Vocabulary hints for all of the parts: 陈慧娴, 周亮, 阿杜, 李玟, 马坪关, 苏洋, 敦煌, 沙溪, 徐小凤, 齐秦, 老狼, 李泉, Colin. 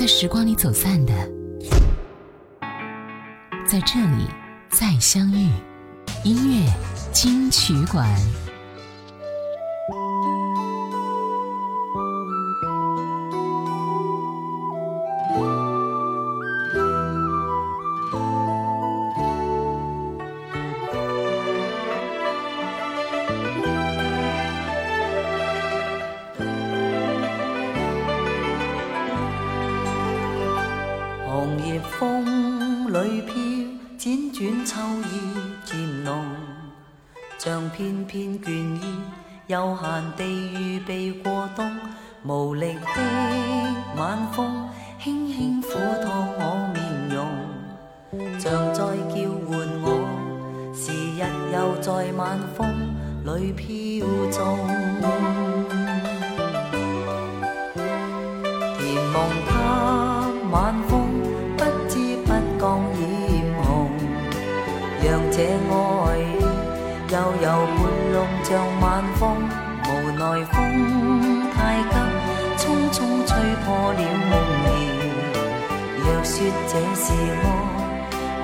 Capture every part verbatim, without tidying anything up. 在时光里走散的，在这里再相遇。音乐金曲馆。红叶风里飘，辗转秋意渐浓，像翩翩倦意，悠闲地预备过冬。无力的晚风轻轻抚托我面容，像在叫唤我，时日又在晚风里飘纵。甜梦它晚风让这爱意悠悠半路，像晚风，无奈风太急，匆匆吹破了梦眠。若说这是爱，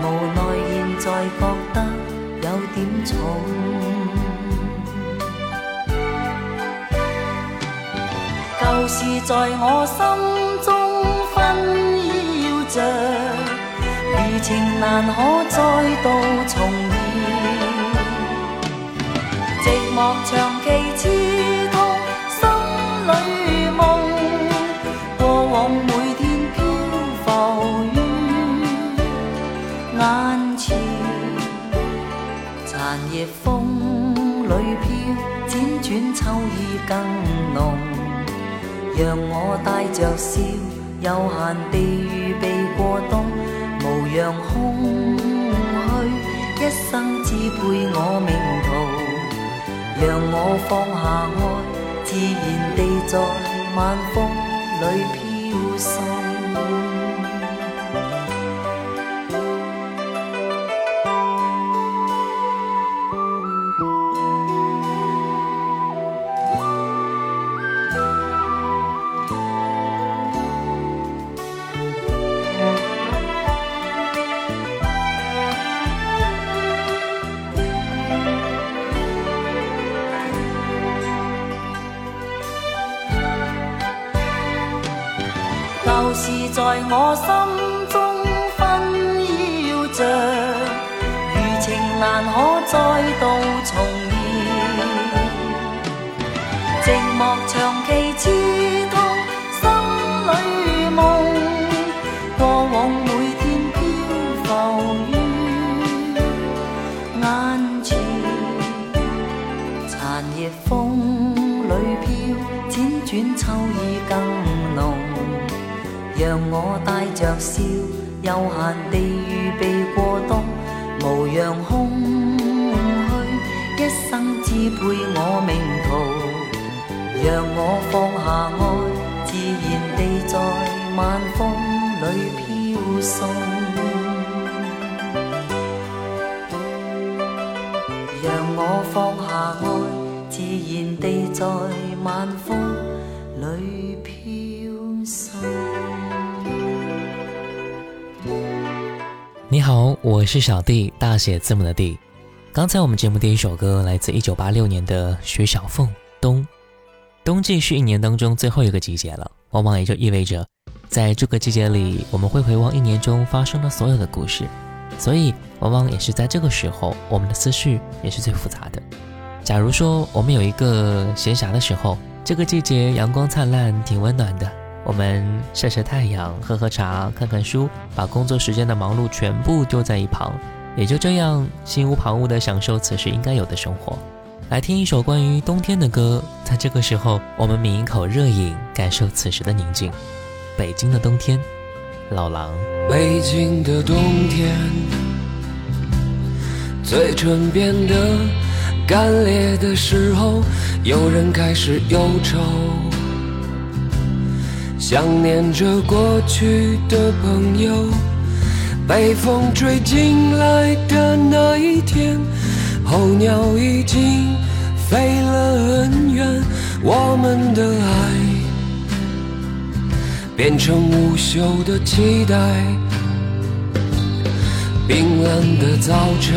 无奈现在觉得有点重。旧事在我心中纷扰着，余情难可再度重现，寂寞长期刺痛心里梦，过往每天漂浮于眼前。残夜风里飘，辗转秋意更浓，让我带着笑，悠闲地预备过冬。无恙空虚，一生只配我命途，让我放下爱，自然地在晚风里飘送。旧事在我心中纷扰着，余情难可再度重现。寂寞长期刺痛心里梦，过往每天漂浮于眼前。残夜风里飘，辗转秋意更浓。让我带着笑，悠闲地预备过冬，无恙空虚，一生只配我命途。让我放下爱，自然地在晚风里飘送。让我放下爱，自然地在晚风里飘送。你好，我是小弟，大写字母的弟。刚才我们节目第一首歌来自一九八六年的徐小凤《冬》。冬季是一年当中最后一个季节了，往往也就意味着在这个季节里，我们会回望一年中发生了所有的故事，所以往往也是在这个时候，我们的思绪也是最复杂的。假如说我们有一个闲暇的时候，这个季节阳光灿烂，挺温暖的，我们晒晒太阳，喝喝茶，看看书，把工作时间的忙碌全部丢在一旁，也就这样心无旁骛地享受此时应该有的生活。来听一首关于冬天的歌，在这个时候我们抿一口热饮，感受此时的宁静。北京的冬天，老狼。北京的冬天，最唇边的干裂的时候，有人开始忧愁，想念着过去的朋友，北风吹进来的那一天，候鸟已经飞了很远，我们的爱变成无休的期待。冰冷的早晨，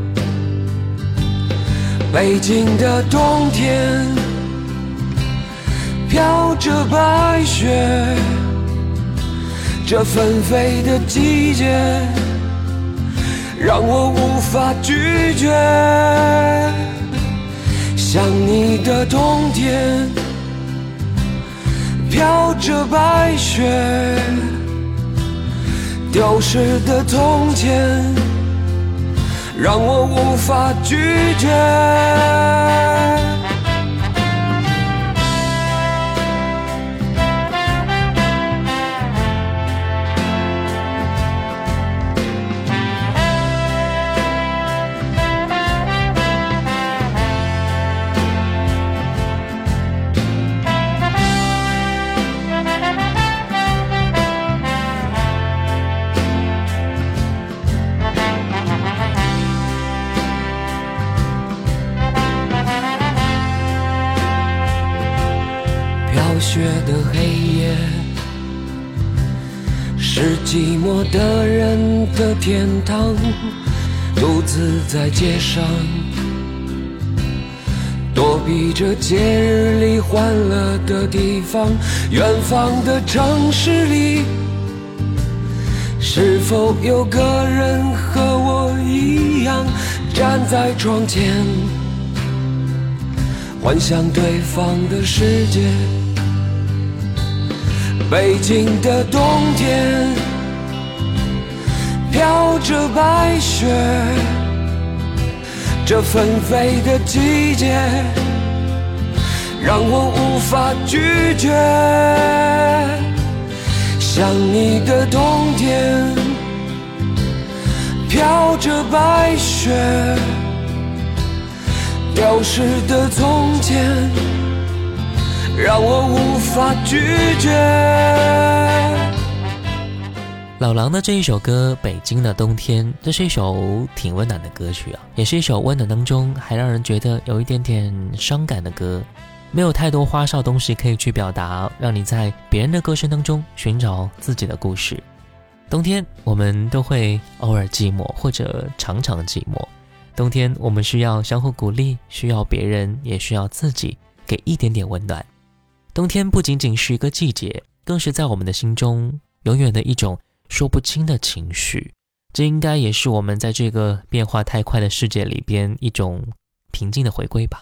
北京的冬天飘着白雪，这纷飞的季节让我无法拒绝。想你的冬天飘着白雪，丢失的从前让我无法拒绝。雪的黑夜是寂寞的人的天堂，独自在街上躲避着节日里欢乐的地方。远方的城市里，是否有个人和我一样站在窗前，幻想对方的世界。北京的冬天飘着白雪，这纷飞的季节让我无法拒绝。想你的冬天飘着白雪，丢失的从前让我无法拒绝。老狼的这一首歌《北京的冬天》，这是一首挺温暖的歌曲啊，也是一首温暖当中还让人觉得有一点点伤感的歌。没有太多花哨东西可以去表达，让你在别人的歌声当中寻找自己的故事。冬天我们都会偶尔寂寞，或者常常寂寞。冬天我们需要相互鼓励，需要别人，也需要自己给一点点温暖。冬天不仅仅是一个季节，更是在我们的心中永远的一种说不清的情绪。这应该也是我们在这个变化太快的世界里边一种平静的回归吧。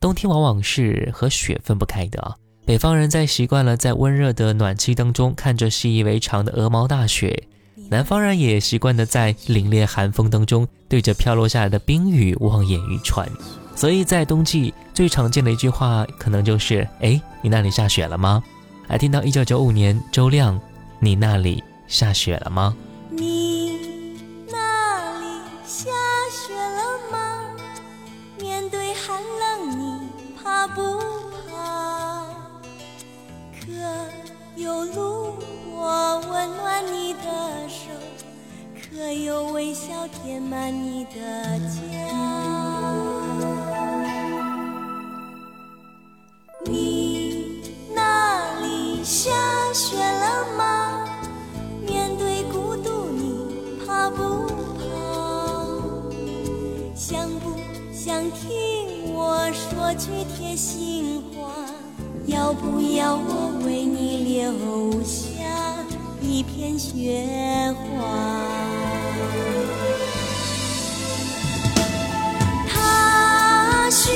冬天往往是和雪分不开的啊。北方人在习惯了在温热的暖气当中看着习以为常的鹅毛大雪，南方人也习惯的在凛冽寒风当中对着飘落下来的冰雨望眼欲穿。所以在冬季最常见的一句话可能就是诶，你那里下雪了吗？还听到一九九五年周亮，你那里下雪了吗？你那里下雪了吗？面对寒冷你怕不怕？可有路我温暖你的手，可有微笑填满你的家？你那里下雪了吗？面对孤独你怕不怕？想不想听我说句贴心话？要不要我为你留下一片雪花？踏雪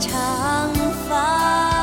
长发。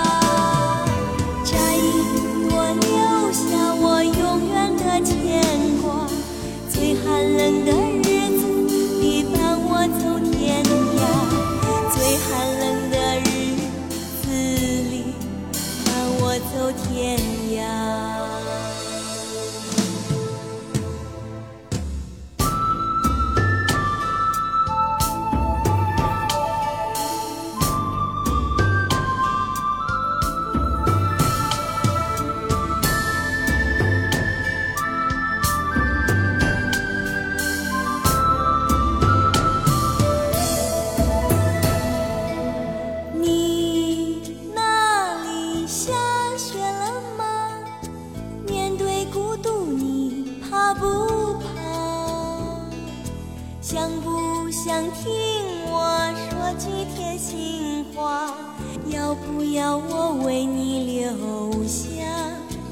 不要我为你留下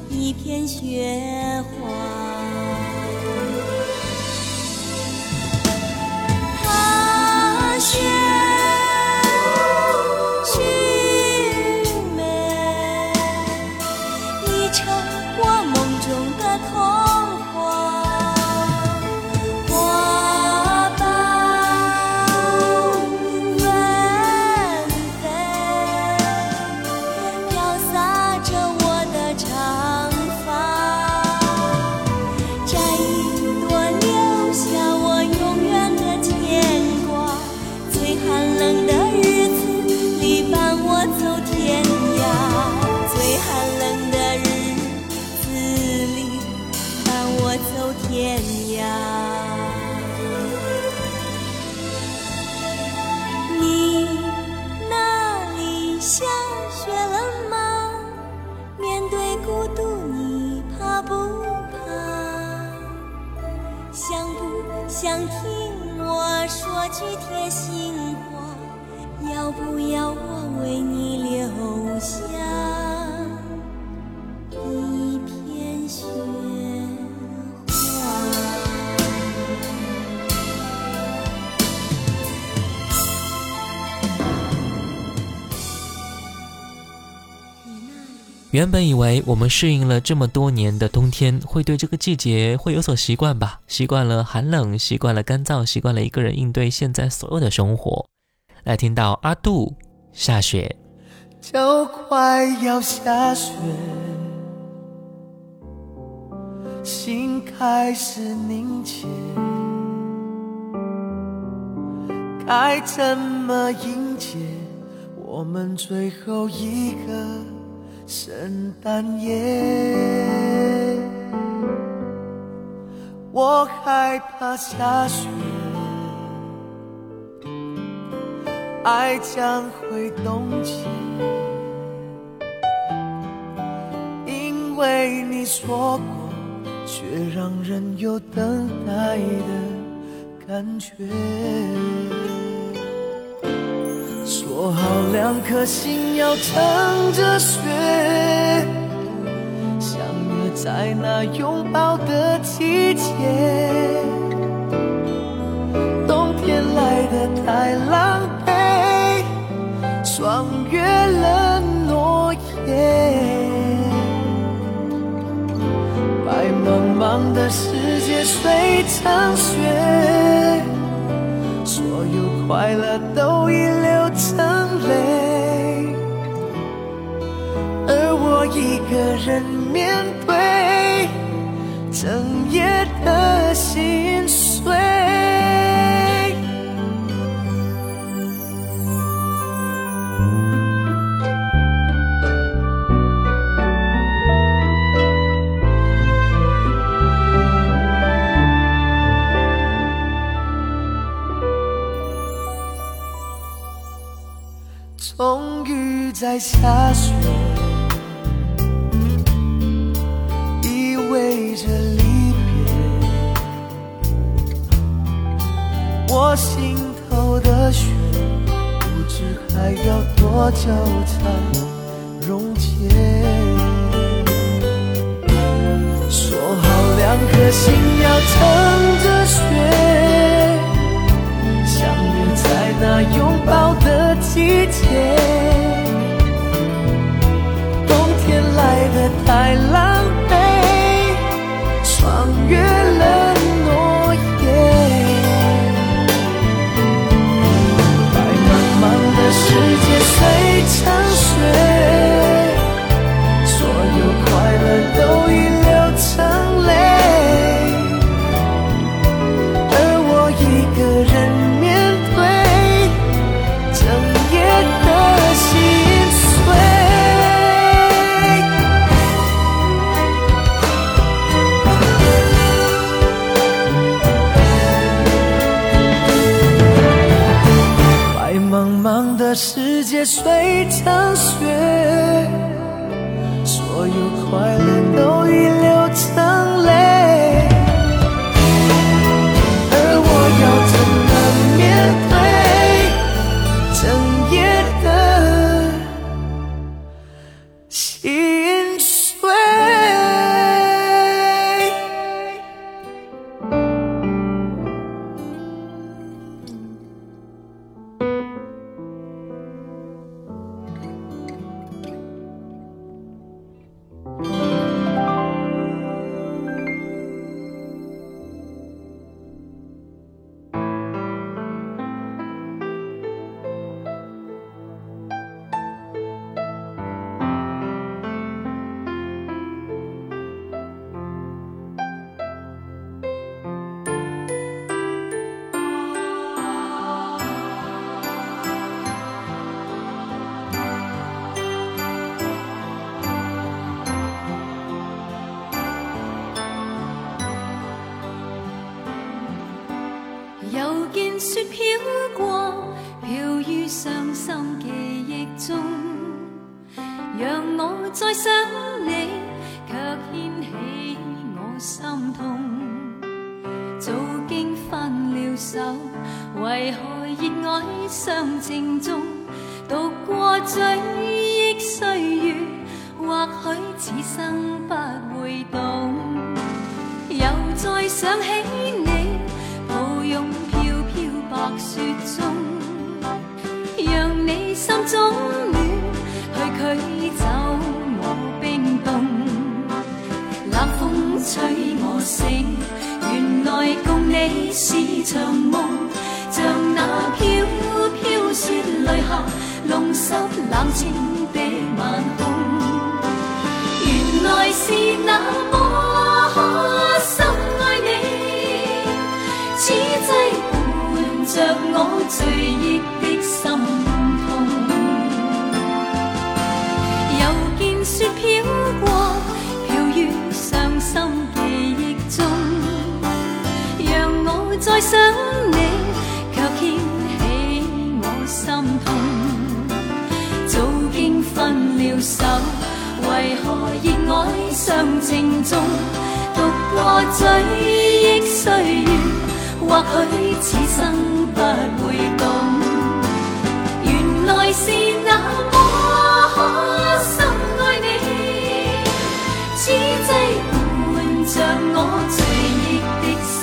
一片雪花。天涯，你那里下雪了吗？面对孤独，你怕不怕？想不想听我说句贴心话？要不要我为你留下？原本以为我们适应了这么多年的冬天，会对这个季节会有所习惯吧，习惯了寒冷，习惯了干燥，习惯了一个人应对现在所有的生活。来听到阿杜下雪，就快要下雪，心开始凝结，该怎么迎接我们最后一个圣诞夜？我害怕下雪，爱将会冻结，因为你说过，却让人有等待的感觉。说好两颗心要撑着雪，相约在那拥抱的季节。冬天来得太狼狈，爽约了诺言。白茫茫的世界碎成雪，所有快乐都已流成泪，而我一个人面对整夜的心碎。终于在下雪，意味着离别，我心头的雪不知还要多久才溶解。说好两颗心要撑着雪，相约在那拥抱的季节。来得太狼狈，穿越了诺言。白茫茫的世界碎成雪，所有快乐都已流成泪，而我一个人面对整夜的心碎。世界碎成雪，所有快乐都已流成泪，而我要怎么面对整夜的让我再想你，却掀起我心痛。早经分了手，为何热爱尚正宗？渡过追忆岁月，或许此生不会懂。又再想起你，抱拥飘飘白雪中，让你心中暖，去驱走我冰冻。冷风吹我醒，原来共你是场梦，像那飘飘雪泪下，弄湿冷清的晚空。原来是那么深爱你，此际伴着我醉意的心痛。又见雪飘过，飘于伤心记忆中，让我再想你，却掀起我心痛。早经分了手，为何热愛尚正宗？讀過追憶歲月，或許此生不會懂。原來是那麼深愛你，此際伴著我醉意的心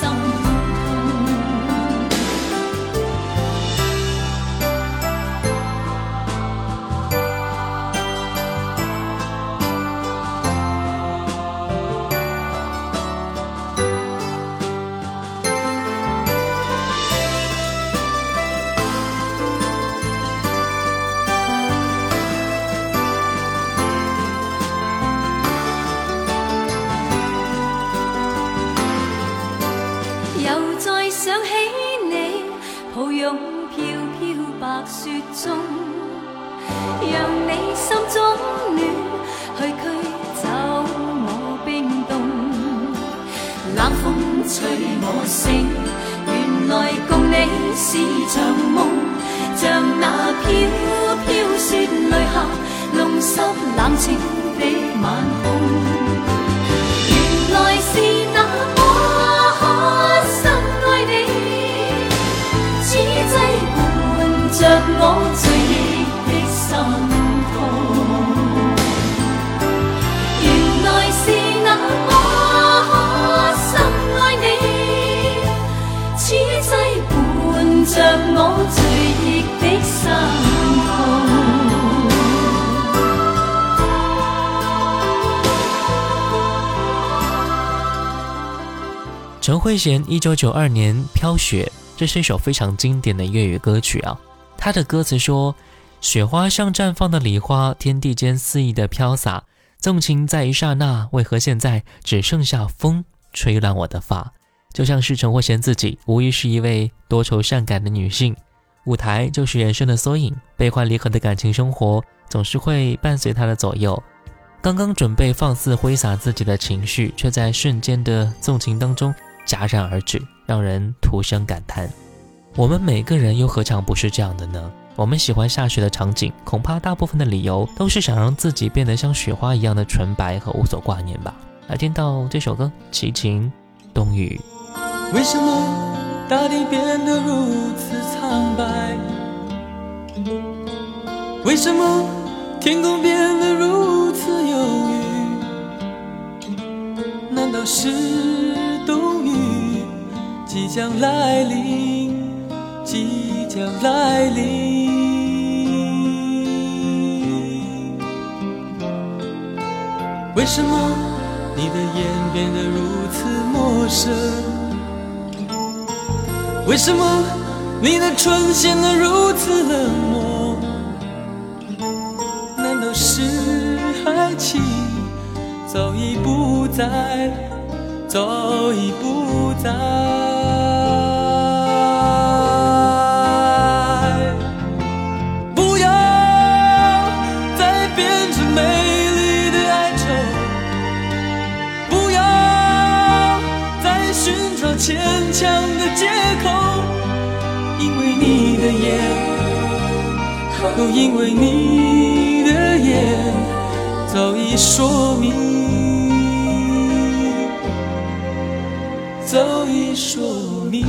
陈慧娴一九九二年《飘雪》，这是一首非常经典的粤语歌曲啊。她的歌词说，雪花像绽放的梨花，天地间肆意的飘洒，纵情在一刹那，为何现在只剩下风吹乱我的发。就像是陈慧娴自己，无疑是一位多愁善感的女性，舞台就是人生的缩影，悲欢离合的感情生活总是会伴随她的左右。刚刚准备放肆挥洒自己的情绪，却在瞬间的纵情当中戛然而止，让人徒生感叹。我们每个人又何尝不是这样的呢？我们喜欢下雪的场景，恐怕大部分的理由都是想让自己变得像雪花一样的纯白和无所挂念吧。来听到这首歌，齐秦冬雨。为什么大地变得如此苍白？为什么天空变得如此忧郁？难道是冬雨即将来临，即将来临？为什么你的眼变得如此陌生？为什么你的唇显得如此冷漠？难道是爱情早已不在，早已不在？不要再变成美丽的哀愁，不要再寻找牵强的借口，因为你的眼，哦，因为你的眼早已说明，早已说明，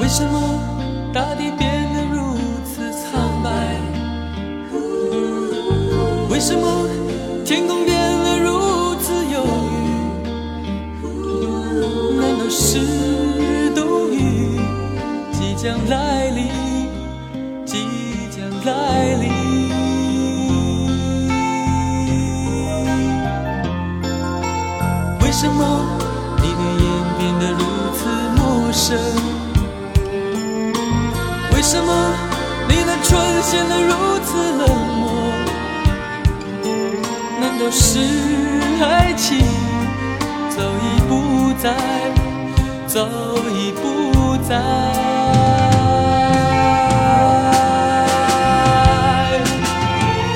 为什么大地变得如此苍白？为什么天空变得如此忧郁？难道是冬雨即将来临，即将来临？为什么你的眼变得如此陌生？为什么你的唇显得如此冷漠？难道是爱情早已不在，早已不在？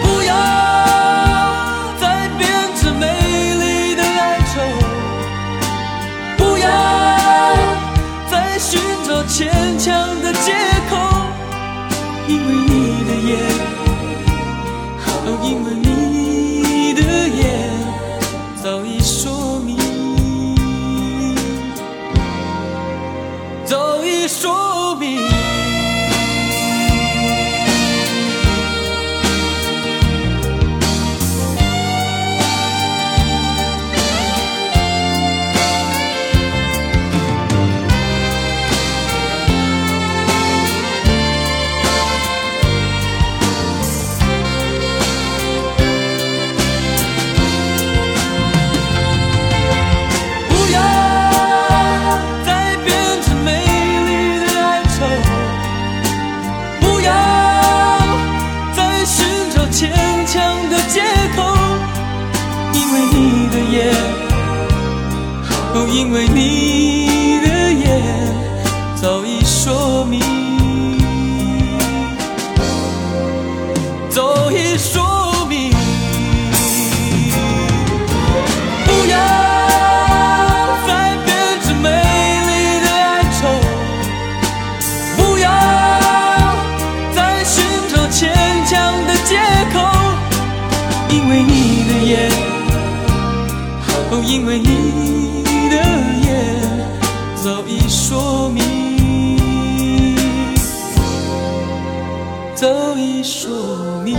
不要再编织美丽的哀愁，不要再寻找牵强的借口，因为你的眼，哦，因为你早已说明，早已说明。因为你的眼早已说明，早已说明，不要再编织美丽的哀愁，不要再寻找牵强的借口，因为你的眼，哦，因为你早已说明，早已说明。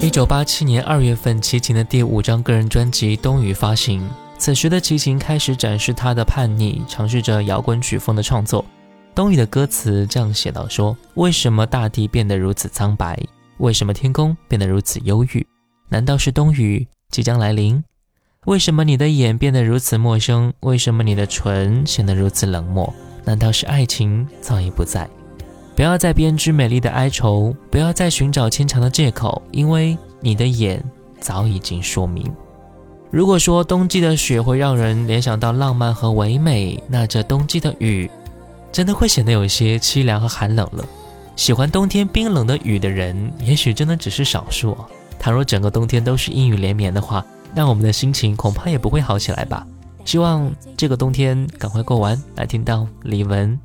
一九八七年二月份，齐秦的第五张个人专辑《冬雨》发行。此时的齐秦开始展示他的叛逆，尝试着摇滚曲风的创作。《冬雨》的歌词这样写道：说，为什么大地变得如此苍白？为什么天空变得如此忧郁？难道是冬雨即将来临？为什么你的眼变得如此陌生？为什么你的唇显得如此冷漠？难道是爱情早已不在？不要再编织美丽的哀愁，不要再寻找牵强的借口，因为你的眼早已经说明。如果说冬季的雪会让人联想到浪漫和唯美，那这冬季的雨真的会显得有些凄凉和寒冷了。喜欢冬天冰冷的雨的人，也许真的只是少数啊。倘若整个冬天都是阴雨连绵的话，那我们的心情恐怕也不会好起来吧。希望这个冬天赶快过完。来听到李玟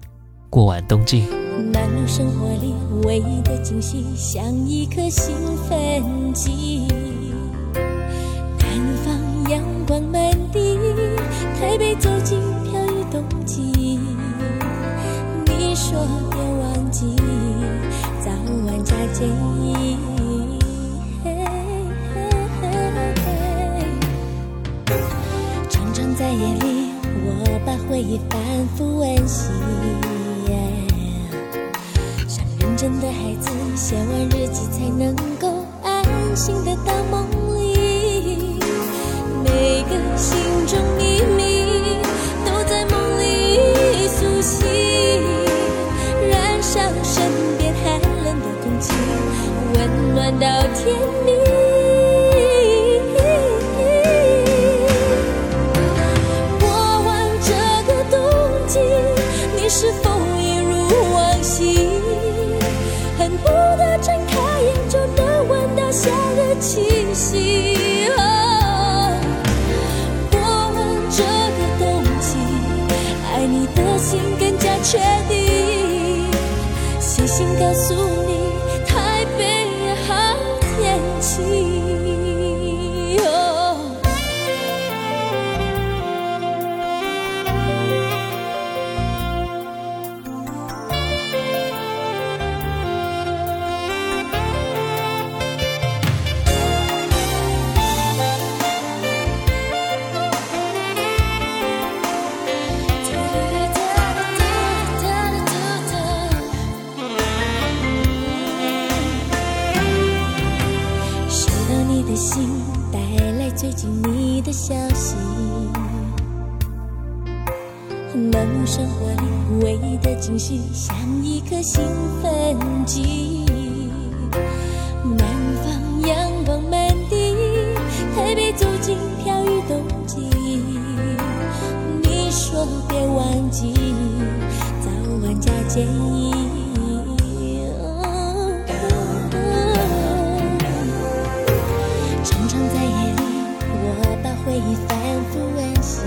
过完冬季。忙碌生活里唯一的惊喜，像一颗兴奋剂。南方阳光满地，台北走进飘雨冬季。你说别忘记，早晚加件衣。在夜里我把回忆反复温习，像认真的孩子写完日记才能够安心的到梦里。每个心中秘密都在梦里苏醒，燃烧身边寒冷的空气，温暖到天明。是否确定，写信告诉你台北好天气、哦、收到你的信，带来最近你的消息，漫无生活里唯一的惊喜，像一颗兴奋剂，南方阳光满地，台北走进飘雨冬季，你说别忘记，早晚加减一，常常在夜里我把回忆反复温习，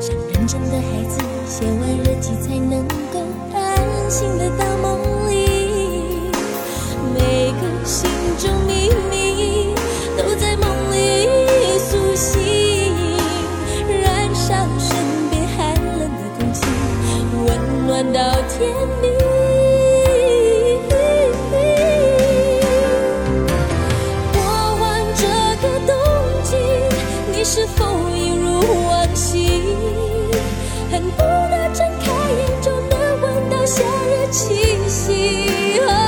像认真的孩子写完日记才能够安心的到梦里，每个心中秘密都在梦里苏醒，燃烧身边寒冷的空气，温暖到天明，过完这个冬季，你是否一如往昔，恨不得睁开眼就能闻到夏日气息、哦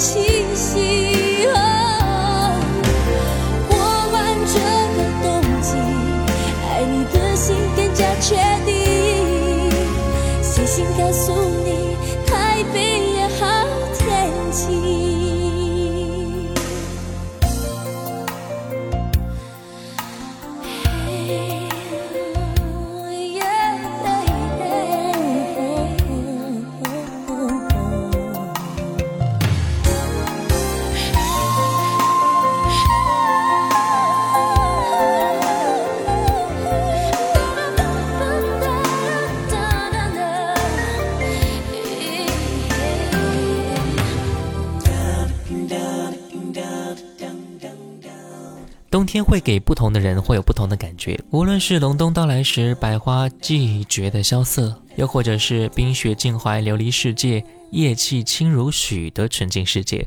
气息、哦、过完这个冬季，爱你的心更加确定，写信告诉你台北好天气。冬天会给不同的人会有不同的感觉，无论是隆冬到来时百花季绝的萧瑟，又或者是冰雪尽怀琉璃世界，夜气轻如许的纯净世界，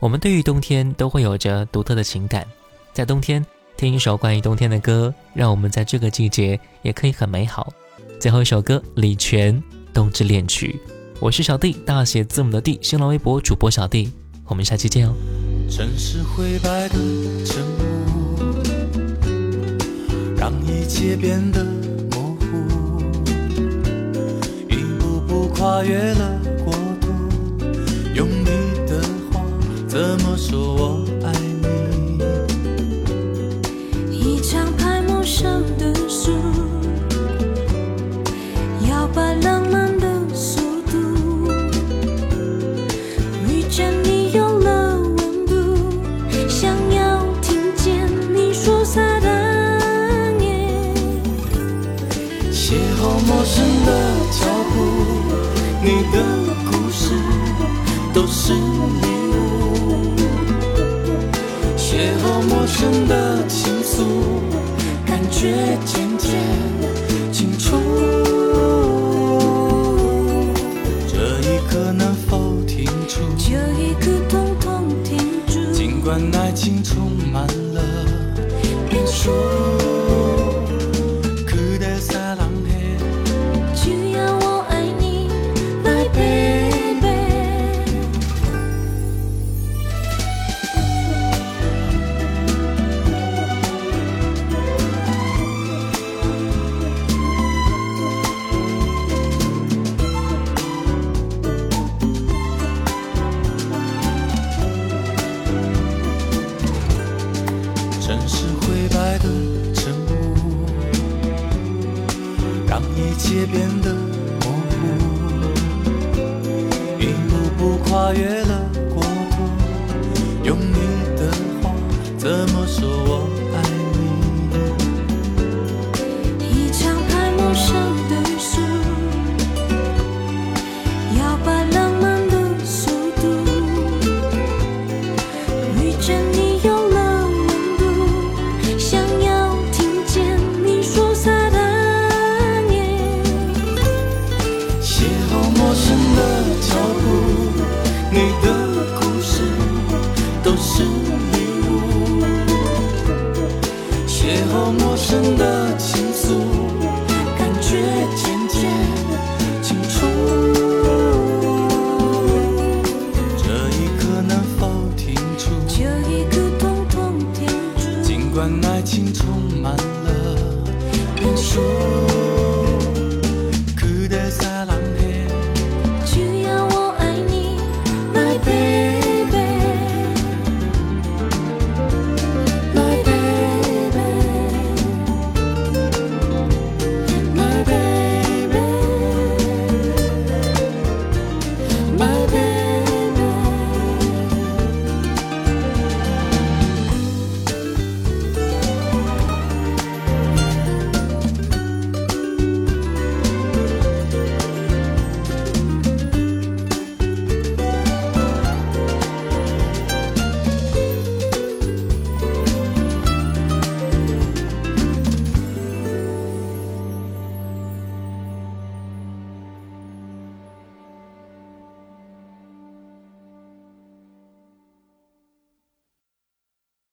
我们对于冬天都会有着独特的情感。在冬天听一首关于冬天的歌，让我们在这个季节也可以很美好。最后一首歌，李泉冬之恋曲。我是小弟，大写字母的弟，新浪微博主播小弟，我们下期见哦。城市灰白的晨雾，让一切变得模糊，一步步跨越了国度，用你的话怎么说我爱你。一张牌陌上的书，要把浪漫的速度，遇见你有了陌生的脚步，你的故事都是礼物，邂逅陌生的情愫，感觉渐渐清楚，这一刻能否停住，这一刻统统停住，尽管爱情充满了变数，只要我爱你，台北。界变得模糊，一步步跨越了国度，用你的话怎么说我爱你。一场太陌生的旅宿，摇摆浪漫的速度，遇见你有了温度，想要听见你说撒旦夜，邂逅陌生的脚步，你的故事都是礼物，邂逅陌生的情愫，感觉渐渐清楚，这一刻能否停住，这一刻通通停住，尽管爱情充满了变数。